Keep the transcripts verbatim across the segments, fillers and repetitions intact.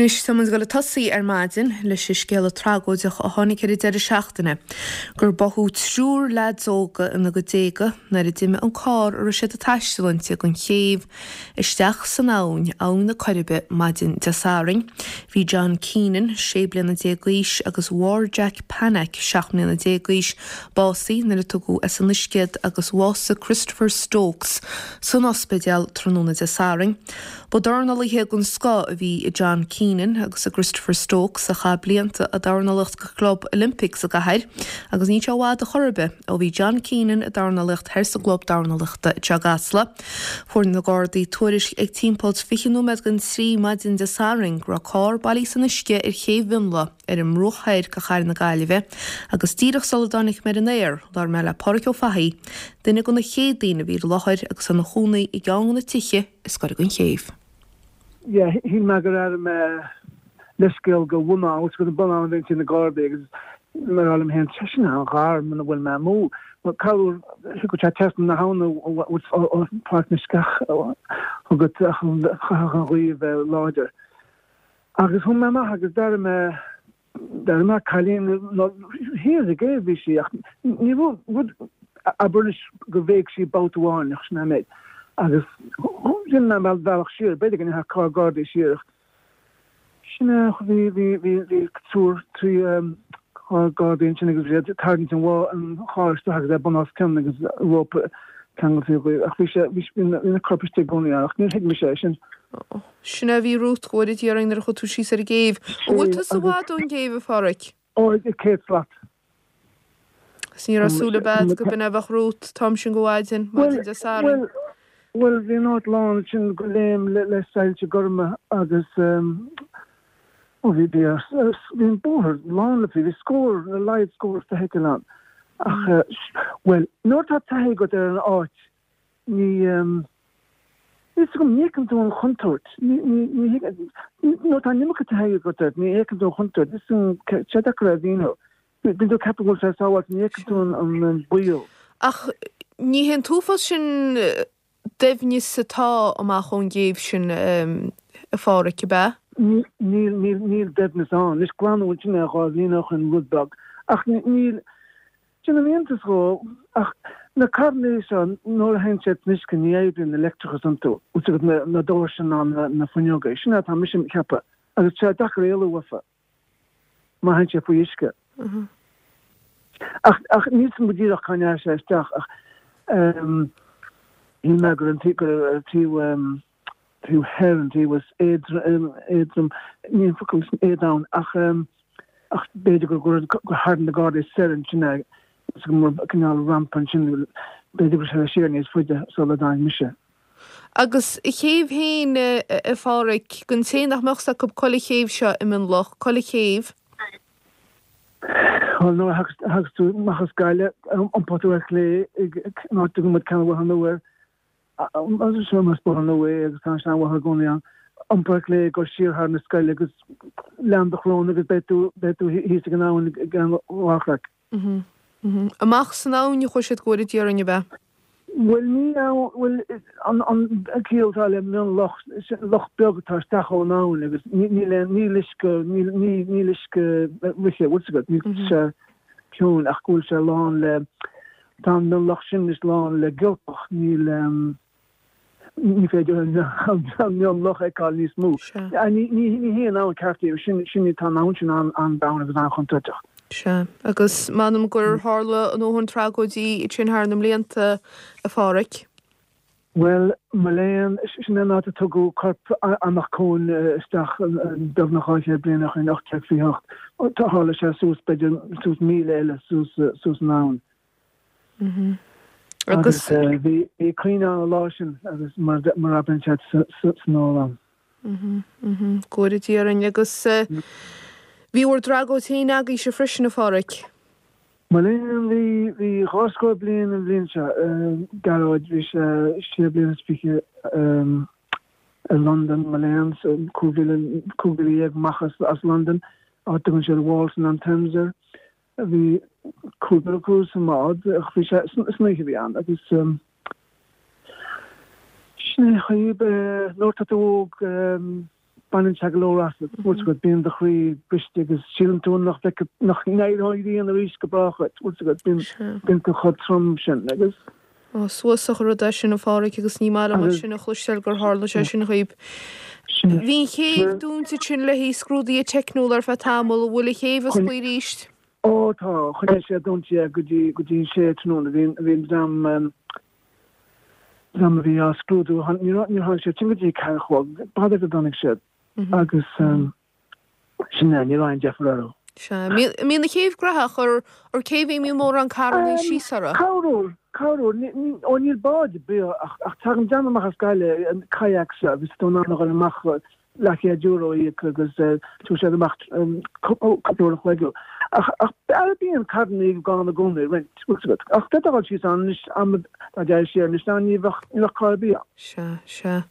Nish someone's going to tossy er madden, lishish gala trago de honicaded shachtene. Gerbohut sure lads oga and the good taker, Nadidim and car, Rushet Tashlan, Tigon Cave, Estachsanaun, own the Corribet, Madden Tassaring, V. John Keenan, Shablin the Deglish, Agus Warjack Panic, Shachlin the Deglish, Bossy, Nilitogu, Asanishkid, Agus Wassa, Christopher Stokes, Son Hospital, Tronona Tassaring, Bodornally Hagon Scott, V. John Keenan, Agus Christopher Stokes, a Habliant, a Darnalach Club Olympics, a Gahir, Agus Nichawa the Corribet, O V. John Keenan, a Darnalach Hersa Club, Darnalach Jagasla, for the Gordy Tourish eighteen pots, Fichinumedgan three Madden Tassaring, Rakar, Balisanishke, Erhe Vimla, Erim Rohair, Kahar Nagalive, Agus Dirach Soldonic Merinair, Darmela Porco Fahi, then a gonna head Dinavir Lohir, Axanahuni, a young Tiche, Scorpion Cave. Yeah, he magaram Liskil go woman, which was a bun on in the garbage. Meralim hand session, how harm and will mamu. But Carol, he could test on the hound with partnerskach or got the larger. I guess whom Mamma has done a Darma Kalin, not here the gay Vishi. You would a British Govek she bought one, Snamed. I guess whom Mamma Valshir, better than her car guard this year. She now the the tour to or guardian children targeting and horse to have the bonus coming rope tangled with a fish in the corpus tegonia administration. Shinavi Ruth, what did you in the Hotushi said gave? What does the water gave a forek? Oh, it's a kid's lot. Senior Sulabad, Gubanavach Ruth, Tom Shingoaden, Martin Dasar. Well, they're not long, Chingolem, let's say Chigorma, others, um, oh, we be a been bored. Lonely, we score the live scores to heck and well, not that I got there an arch. Ni um, it's come near to one hundred. Ni ni ni not I never got I got there. Ni near to one hundred. This is Chadakradino. We do capital as I was near to on wheel. Ach, ni hen tufashin devnis seta amachon gaveshin a fara kiba. Neil Neil Neil Devnis on. This clan which in a Rosinoch and Woodbog. Ach Neil Genamientus Row, ach, the carnation, no handset Niskin, the in the lectures unto, which is the dorshan on the Funyoga, Shinat Mission Kappa, and the Chadakriella Wafa. Mahancha Puishka. Ach, ach, Nilson Budira Kanyasha Stach, um, in Magrant to, um, who herent he was aids um aids um new focus aid down ach um ach bede go hard the god is certain to some canal ramp and in bede go sharing is for the solidine mission agus gave heen a fork can say nach machsak op kolle gave sha in min loch kolle gave well no has to machs geile um potwekle not to mit kan we nowhere I was sure must put on the way the sunshine was going on. Um, Berkeley got sheer hard in the sky like his land the clone of his bed to bed to he's going on again. Walk like mhm mhm. A mach's now you push it good at your in your back. Well, now, well, on on a keel to a mill loch loch built to Stacho now. It was Nile Nilishka Nil Nilishka Russia. What's it got? Nilishka Kuhn, Akul Shalon, Tom Nilshin is Lon, Legilpoch, Nil. If I don't know, I call this move. I need here now, Cathy, Shinitan Mountain and down as an Alcontaja. Sure, because Madame Gur Harla, no one tragedy, Chinharnum Lenta, a forek. Well, Malayan, Shinanata Togo, Corp, Amacon, Stach, Governor Hodge, Brenach, and Octaviach, Taholisha, Sus, Bedin, Sus Mile, Sus, Sus Noun. Mhm. Agus the Ukrainian election as Marabin chat sits no long. Mhm. Mhm. Good at here and Agus we were dragotina gisha freshen of Horic. Malin the the Roscoe Blin and Lincha Garrod which Sheblin speaker um London Malans and Kuvilin Kuviliev Machas as London out to the walls and Thamser. The Kuber Kusamad, which is not beyond that is, um, Schneehib, Nortatog, um, Bannon Chagalora, what's got been the Cree, Bishtig is chilling to knock like knocking night holiday and the Riska Brachet, what's got been been to hot from Shenlegers. Oh, so Sakhrodashin of Harik is Nimal, Machine of Hushelgar Harloshin Hip. Vin Cave don't to Chinlehi screw the technolar fatamol, will he have us reached? Oh, don't you? Goody, goody, share to know the damn. Some we are screwed to hunt you not in your house, your timidity can't walk, bother the donic shed. Agus, um, Shinan, you're lying, Jeffrero. I mean, the cave grahach or or caving me more on Carol, she Sarah. Carol, Carol, on your board, beer, a tarn jammer and kayak service, don't know on a mach, like a juro, you could two shed macht, um, couple of waggle. Albion Cadney gone the gun, rent, what's good. After that, she's on, I'm a guy here, and stand you in a carbia. Sure, sure.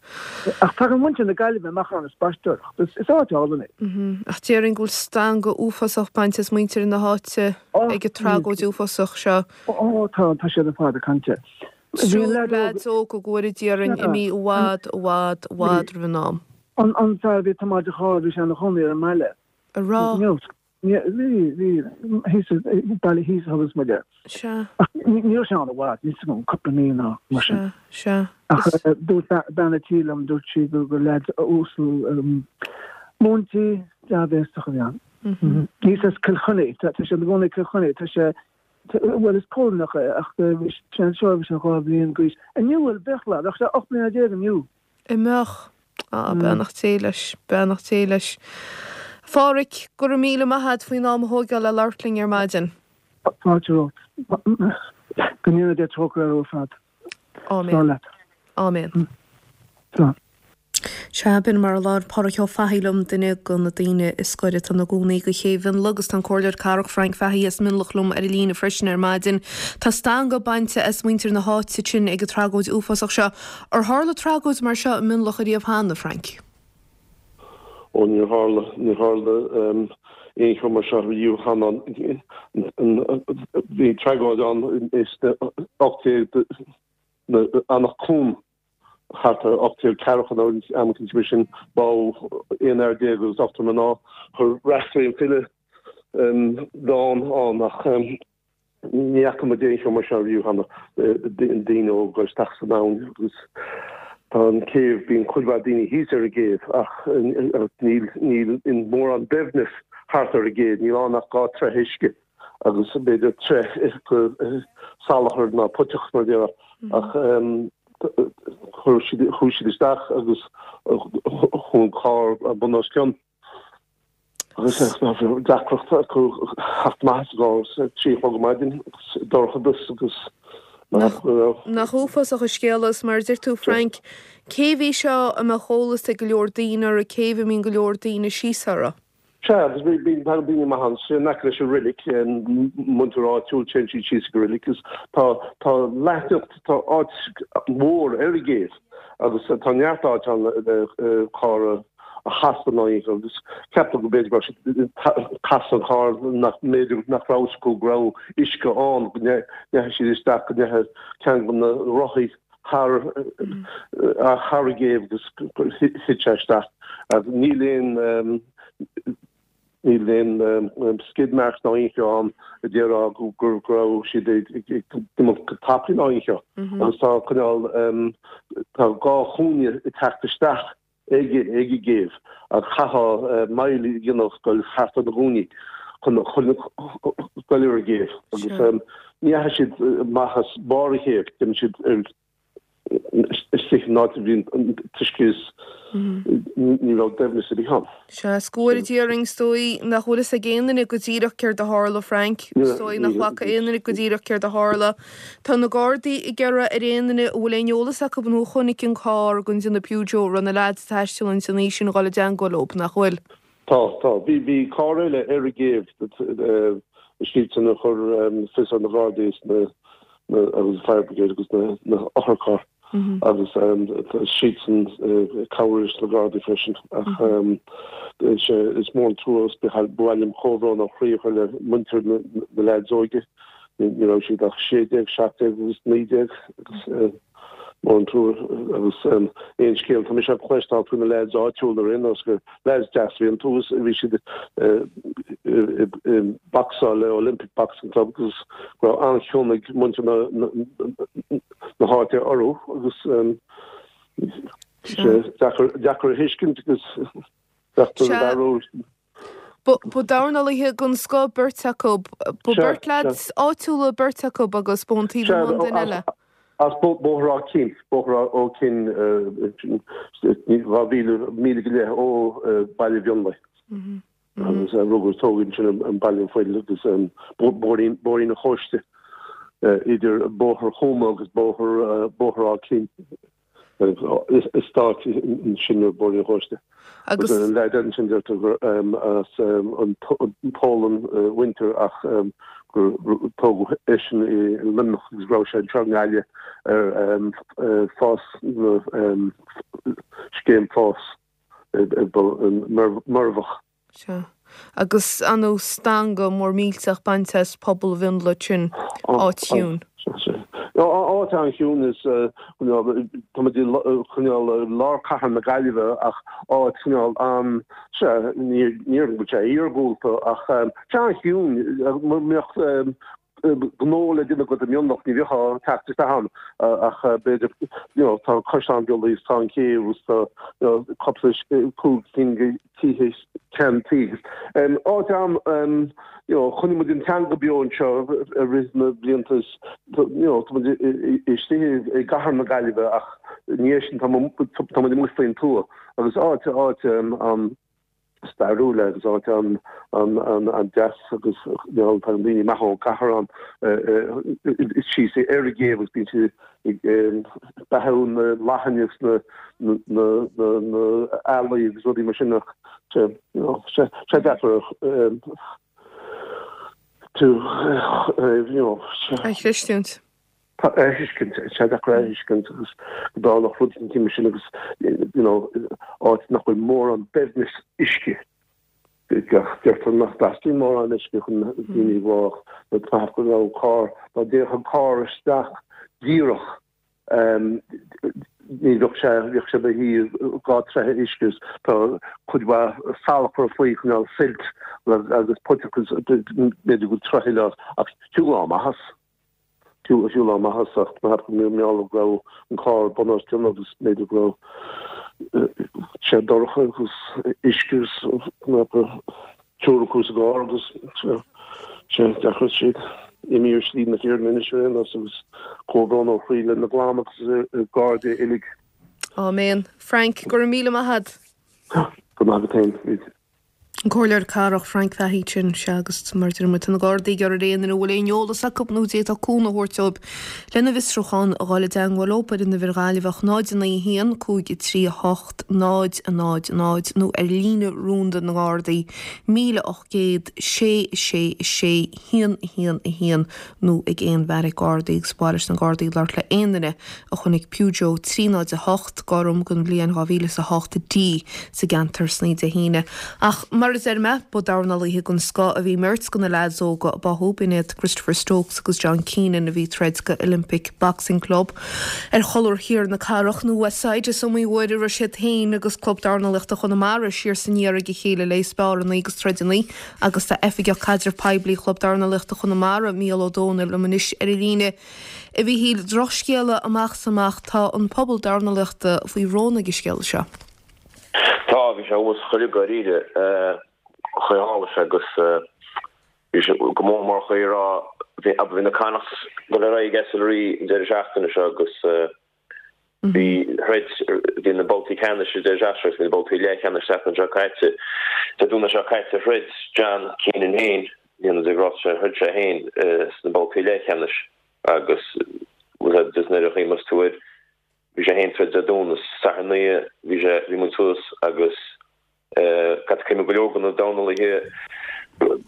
After I went in the galley, the macron pastor. It's all done it. Mhm. After in good stand, go ufas of pants, winter in the hot, a getrago do for such. Oh, touch the father, can't you? You lads all go with it here and me, what, what, what, Renom. On on Saturday, tomorrow, hard, and the honor and my left. A raw. Yeah, really, really. He said, "Bally, he's how is my dad." Sure. You're saying the word. It's going couple me now. Sure, sure. Do that, Banatilam, do she do the lads also? Monty, Javis, Tachyan. He says, "Kilchani." That's the only Kilchani. That's well, it's cold now. After we transfer, we shall go in Greece. And you will be glad. After up in a day, and you. Emach. Ah, Bernard Taylor's. Bernard Taylor's. Farik, Gurumila Mahad, we know Mahogala Lartling, your margin. Farturo, community talker of that. Amen. Amen. So. Shabin Marlon, Porco Fahilum, the Negon, the Dina, Escudit and the Gunaka Haven, Lugstan Corder, Carrick, Frank Fahi, Esminlochlum, Erlina, Freshner, Madden, Tastanga Banta, as winter in the hot, Sitchin, Egatragos, Ufososha, or Harla Tragos, Marsha, Minlochari of Handa, Frank. On your harl, your harl, um, in commercial you Hanan, the Tragodon is the octave, the Anakum, Hatter, octave, Caracon, and contribution, Bow, in our day goes after Mana, her wrestling pillar, um, down on a Yakamade commercial you Hanan, the Dino goes tax down. On Cave being Kulvadini, he's a regate, Neil, Neil in more on Bevness, Hartha regate, Neil on a God Trehishke, I was a bit of Treh, Salahard, now Putuchmerdera, um, who should this dag, I was whom car Bonoskin. I was a Dakar, half mass goals, Chief Ogamadin, Dorhadus. Nach Ufas of Skelas, Mercer to Frank, Cavey Shaw, a Maholas, a Glordina, or a Cavey Minglordina, Shisara. Sure, there's been Palbini Mahans, Nakrish Relic, and Monterrat, two Chenchi Cheese Relic, is to lack up to odds more, every gate. I was a Tanyata on the car. Hastanoi of this capital base, but Castle Hard, not made of Nakrausko Grow, Ishka on, she is stuck, and they had Kangan Rohi, Harry gave this Hitchashta, and Neilin, Neilin, Skidmark, Noinka on, Dera Grow, she did Tapin Noinka, and so Kunal, Gahuni attacked the stack. Egg, egg gave a haha, miley, you know, called half of the goony, color gave. Um, Yashid Mahas Bar here, them should stick not in Tishkis, you know, definitely home. Shall score earrings to eat the Holis again, and it could see the Harla, Frank, so in the Waka in, and it could see the Harla. Tonagardi, Igera, Erin, and Ulenolas, a couple of Honikin car, guns in the Pujo, run the lads, Tash to Intonation, Golajango, open a well. Tall, tall, B B Carl, every gave the sheets and her fist on the Vardis, I was a fire brigade, because the other car. Mm-hmm. I was um, the sheets and uh, cowries regard the fashion. Mm-hmm. um, it's, uh, it's more to us behind William Coron or Free for the winter the lads. You know, she got shade, shot, was needed. Montú agus éonscéil tá sé chuistá fúna leid áitiúil ar in osgur leis deasmhaí an túús bhí siad boxá le Olympic Boxing Club agus go anseúnaigh muinte na háte orú agus deachar hiiscint agus deachtar an darú. But down all here gun sco Bertacob, but Bertlads all to the Bertacob agus bonti Mondanella. As both Bohrakin, Bohra Okin, Vavil, Miligile, O Balivionway. And Rogus Togin and Balinfoy Lucas and Borin Borin Hoste, either Boher Homog, Boher Bohrakin. It starts in Shinner Borin Hoste. Agus an leidan sin deirte gur an Poland winter ach gur tógu éisin I limnach agus grá sé tranghaile ar fás scéim fás marbhach. Agus anú stanga mór mílteach baintes pobl bhíon le tún áitiún. No, I think Hugh is, you know, some of the, you know, large kind of gallery, ach, oh, you know, um, so near near which I hear go for, ach, John Keenan, um, gnóla dina go mionnoch ni bheá tactista han ach beidir tá chuán beí san céú copú tí tentí. Á am chunim mu din tan go beún seo a risna bliantas istíh gahar na galibh ach níéisin tá mustaon tú agus áte áte an Starúla agus áte an an deas agus bíine maithó caharán sí sé airgé agus bíon si beún na láhanneas na ealaí agus rudí mar sinach sé deach tú Christians. Hiskint, Chadakra Hiskint, Ball of Rutin Timishinagus, you know, or it's not more on business Ishki. Therefore, not lasting more on Ishki when we walk, but perhaps no car, but there a car is that zero. Um, ní dúirt sé dúirt sé bheith gátrthe iscus tá chuidhá salachar faoi chun silt agus poticus beidir go trthaí le ach túá maithas. If you love my house, I have to make me all grow and call bonus to another made grow. Chadorka, whose issues of Churukus Gorgus, Chadakashit, Emir Steed, the third minister, and also Cordono Freeland, the Glamax guard, the Illig. Amen. Frank, Goramila Mahad. Good night, Górleir carach Frank Fahichin seagus martir mu an gádaí gardaí in bhfuilíolas a cupú déta cúna hórteob lena visrúchan a gáile deanghilópar in na bhirgáilhah náid na híon cúig I trí hocht náid a náid náid nó ar lína rúnda na gádaí míle ochgéad sé sé sé híon híon híon nó ag éon bhar gádaí spáir na gádaí leart le aanaine a chunig Peugeot trínáid a hocht garm gon blion havílas a hochtta dí sa gantar sníd a híine ach Is there me, but Darnally Higgins Scott of Emerts going to lads got Bahobinet, Christopher Stokes, because John Keenan of Etredska Olympic Boxing Club. And Holler here in the Carach New West Side, just some way wide of Rashid Hain, Agus Club Darnally to Honamara, sheer senior Gihila Laysbar and Legas Tredinly, Agus the Effiga Kadra Pibli, Club Darnally to Honamara, Miel O'Donnell, Luminish Ereline. If we heal Droshkiela, Amachsamachta, and Pobble Darnally to Virona Gishkelsha. Tábhís agus chuir go ríide chuálas agus go mór mar chuir rá ab bhí na canach go le ra gasalaí de seachtainna seo agus bhí hreid bhí na boltaí cheanna sé de seachas na boltaí le cheanna seachna seo caiite tá dúna seo caiite hreid John Keenan hain dhéanana de grá se hreid se hain na boltaí le cheanna agus bhfuil dus na roí mas túid vi je hen tred donas sarne vi je limutus agus eh kat kemi glogo no downle he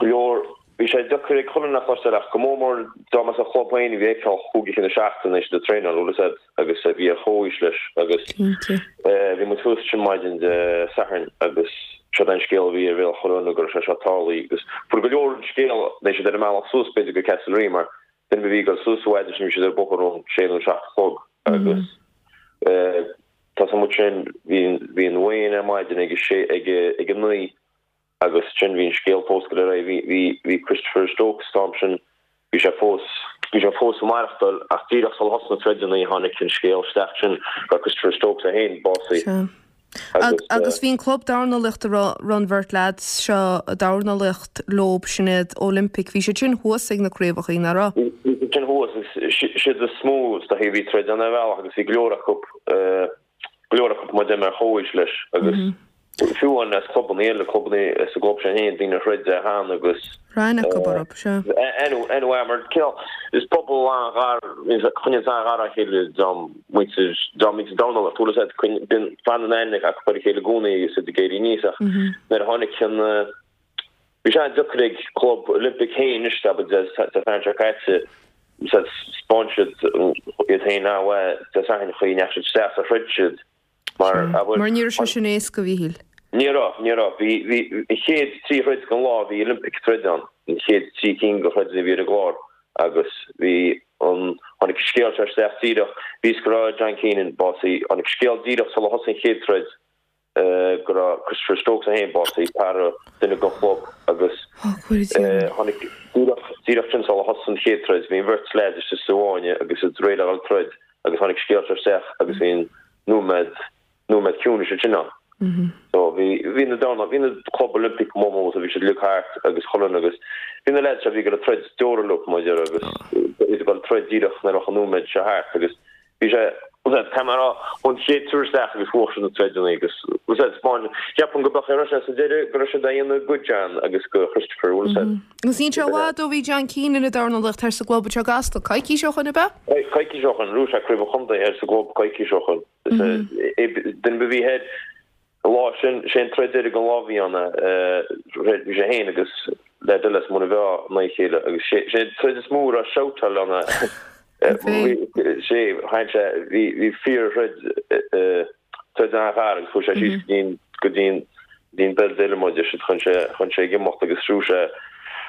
glor vi je dokre kolna forsela komo mor domas a khopain vi ek khogi in schachten is de trainer oder seit agus vi khoisles agus eh limutus chmaiden de sarn agus chadan scale vi real kholono gorshatali gus for glor scale de je de mal sus pe de castle reamer den vi go sus wide de je de bokoron chelo schacht khog agus Tá so muchin bhín wain am I den agus sé ag ag ní agus chin bhín scéal fós go raibh bhí bhí Christopher Stokes Thompson bhí sé fós bhí sé fós maireachtal ach tíach sol hasna treidir ní hánig chin scéal steachin go Christopher Stokes a hain bossy. Agus bhín club darna licht run vert lads seo darna licht lob sinad Olympic bhí sé chin hósaig na craobhach í na ra. Chin hósaig sé the smooth tá hí bhí treidir na bhela agus bhí glóra cup Glóra cup ma dem a hóis leis agus fiú an as club an éile club ní as a go sin hain dín a reid a hán agus. Ráinna cup a rop seo. Enu enu amar kill is pobl an gar is a cuine an gar a héile dom which is dom it's Donald a túlas at cuine bin fan an einnig a cuir héile gúni is a de géirí nísa. Nir hánig chin bhí sé ducrig club Olympic hain is tab des a fancha caite. Said sponsored is hain now where des a hain chuí national staff a Richard. Mar níor sé sin éis go bhíhil. Níorá, níorá, bhí chéad trí hreid gan lá bhí Olympic treidan, bhí chéad trí cín go hreid bhí a gláir agus bhí an an scéal ar staff díadach, bhí scará John Keenan bossy an scéal díadach sal a hosan chéad treid go ra Christopher Stokes a hain bossy para dina go club agus an díadach sin sal a hosan chéad treid, bhí an bhirt sleid is is sááine agus is réile an treid agus an scéal ar staff agus bhí nóméid no met June is het so we we in de dan we in de club Olympic moments we should look hard agus Holland agus in de laatste we got a trade door loop maar ja agus is wel trade die dat nog genoemd met je hart dus is onze camera on shit tour staff is watching the trade league dus was het spawn je hebt een gebakje Russia ze deden Russia daar in good jan agus Christopher Wilson dus niet je wat over John Keenan in het daar nog ligt herse club je gast kijk je zo gaan ba kijk je zo gaan Russia kreeg komt de herse club kijk je zo gaan dus den we had lá sin sin treidir an láhíanna réid bhí sé héin agus le dulas muna bheá na chéile agus sé treidir smúr a seotal anna sé hainse bhí fír réid treidir an aharach chu sé síos dín go dín dín bed déilemáidir si chun sé chun sé gimocht agus rúise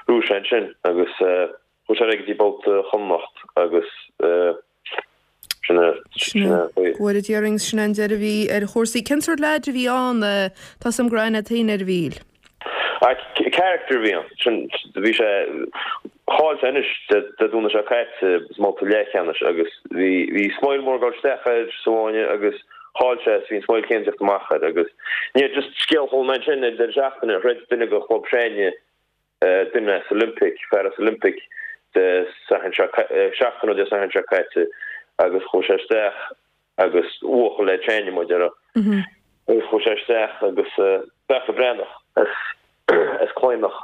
rúise an sin agus chu sé réigtí balt chonnacht agus What did your rings Shannon did we at horsey concert lad to be on the some grind at in reveal I character reveal we should call finish that that on the jacket small to like and agus we we smile more got staff so on agus hall chess we small games of the market agus yeah just skillful mention that the japan red vinegar club training uh the Olympic Paris Olympic the second jacket or the second jacket agus chóisteach agus uachil le tréine mar dara agus chóisteach agus befa brandach as as cléimach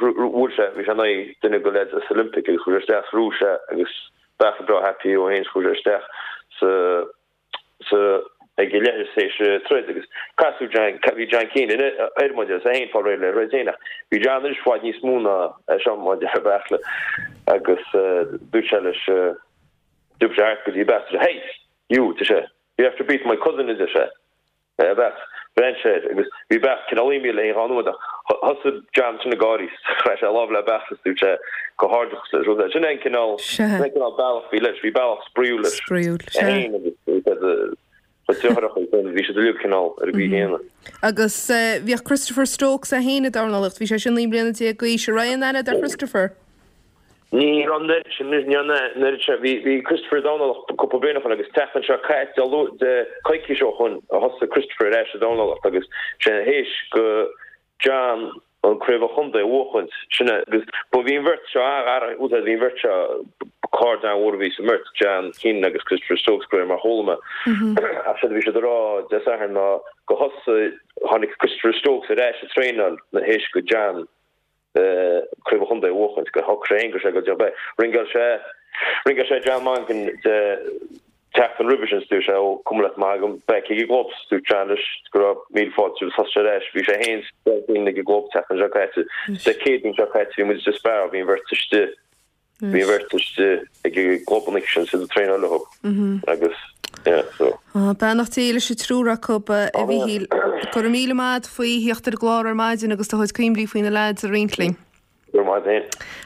rúise bhís an duine go leid as Olympic agus chóisteach rúise agus befa bra happy ó héin chóisteach sa sa ag léir sé se tréid agus casú John bhí John Keenan ar mar dara sa hain fá réile réiténach bhí John is fáid níos múna sean mar dara bechla agus dúise leis Dub Jack could be best. Hey, you, Tisha, you have to beat my cousin, is it? Yeah, that. Branchhead, it was be back. Can only be laying on with a hustle jam to the gories. Fresh, I love that best. Tisha, go hard. So that you can all, you can all balance. We let's be balance. Brew, let's brew. Hey, because but you have to be should look can all be here. Agus we have Christopher Stokes a hain at our left. We should only be in the go is Ryan and that Christopher. Ní an Christopher Donald cupbéna agus Stefan se caiit de caiici seo chun a hosta Christopher éis a Donald agus sin hééis go John an cruh chunda bhchant sinna agus bu bhíon bhirt se ú a bhíon bhirt se cá anhí sa mirt John Keenan agus Christopher Stokes go mar hólama a si bhí se rá de ná go hosa hánig Christopher Stokes a éis a tréal na hééis go John. Cruh chunda bhchant go thoréggur sé go job ringal sé ringal sé John Mangan de teach an rubisú se ó cumla mágam beí globs tú Charles go míá soiste éis bhí sé héna go glob teach an jaáte de céan jaáte mu de spe bhíon bhirtiste bhí bhirtiste ag globalnic sin sa tre leh agus Benach téile se trúra cuppa a bhí chu míad faoi heochttar gláir maidin agus tá chuid cuiimlí faoine leid a riling.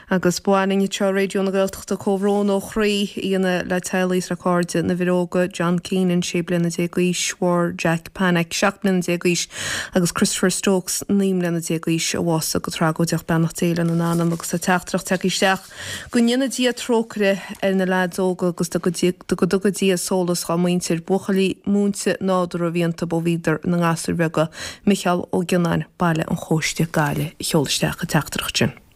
Agus buaning teo réúna gailteachta cóhrón ó chrí íana le teilís recorda na bhíróga John Keenan sé blina déagais Schwar Jack Panic seach blina déagais agus Christopher Stokes ní blina déagais óhás agus ragóideach benach téile na nána agus a teachtrach teagaisteach go nina dí a trócre ar na leadóga agus do go dí a sólas chá muintir buchalí múnta nádúr a bhíanta bó víidir na ngáasúr bega Michael ó Gionán baile an chóiste gaile cheolaisteach a teachtrachtin.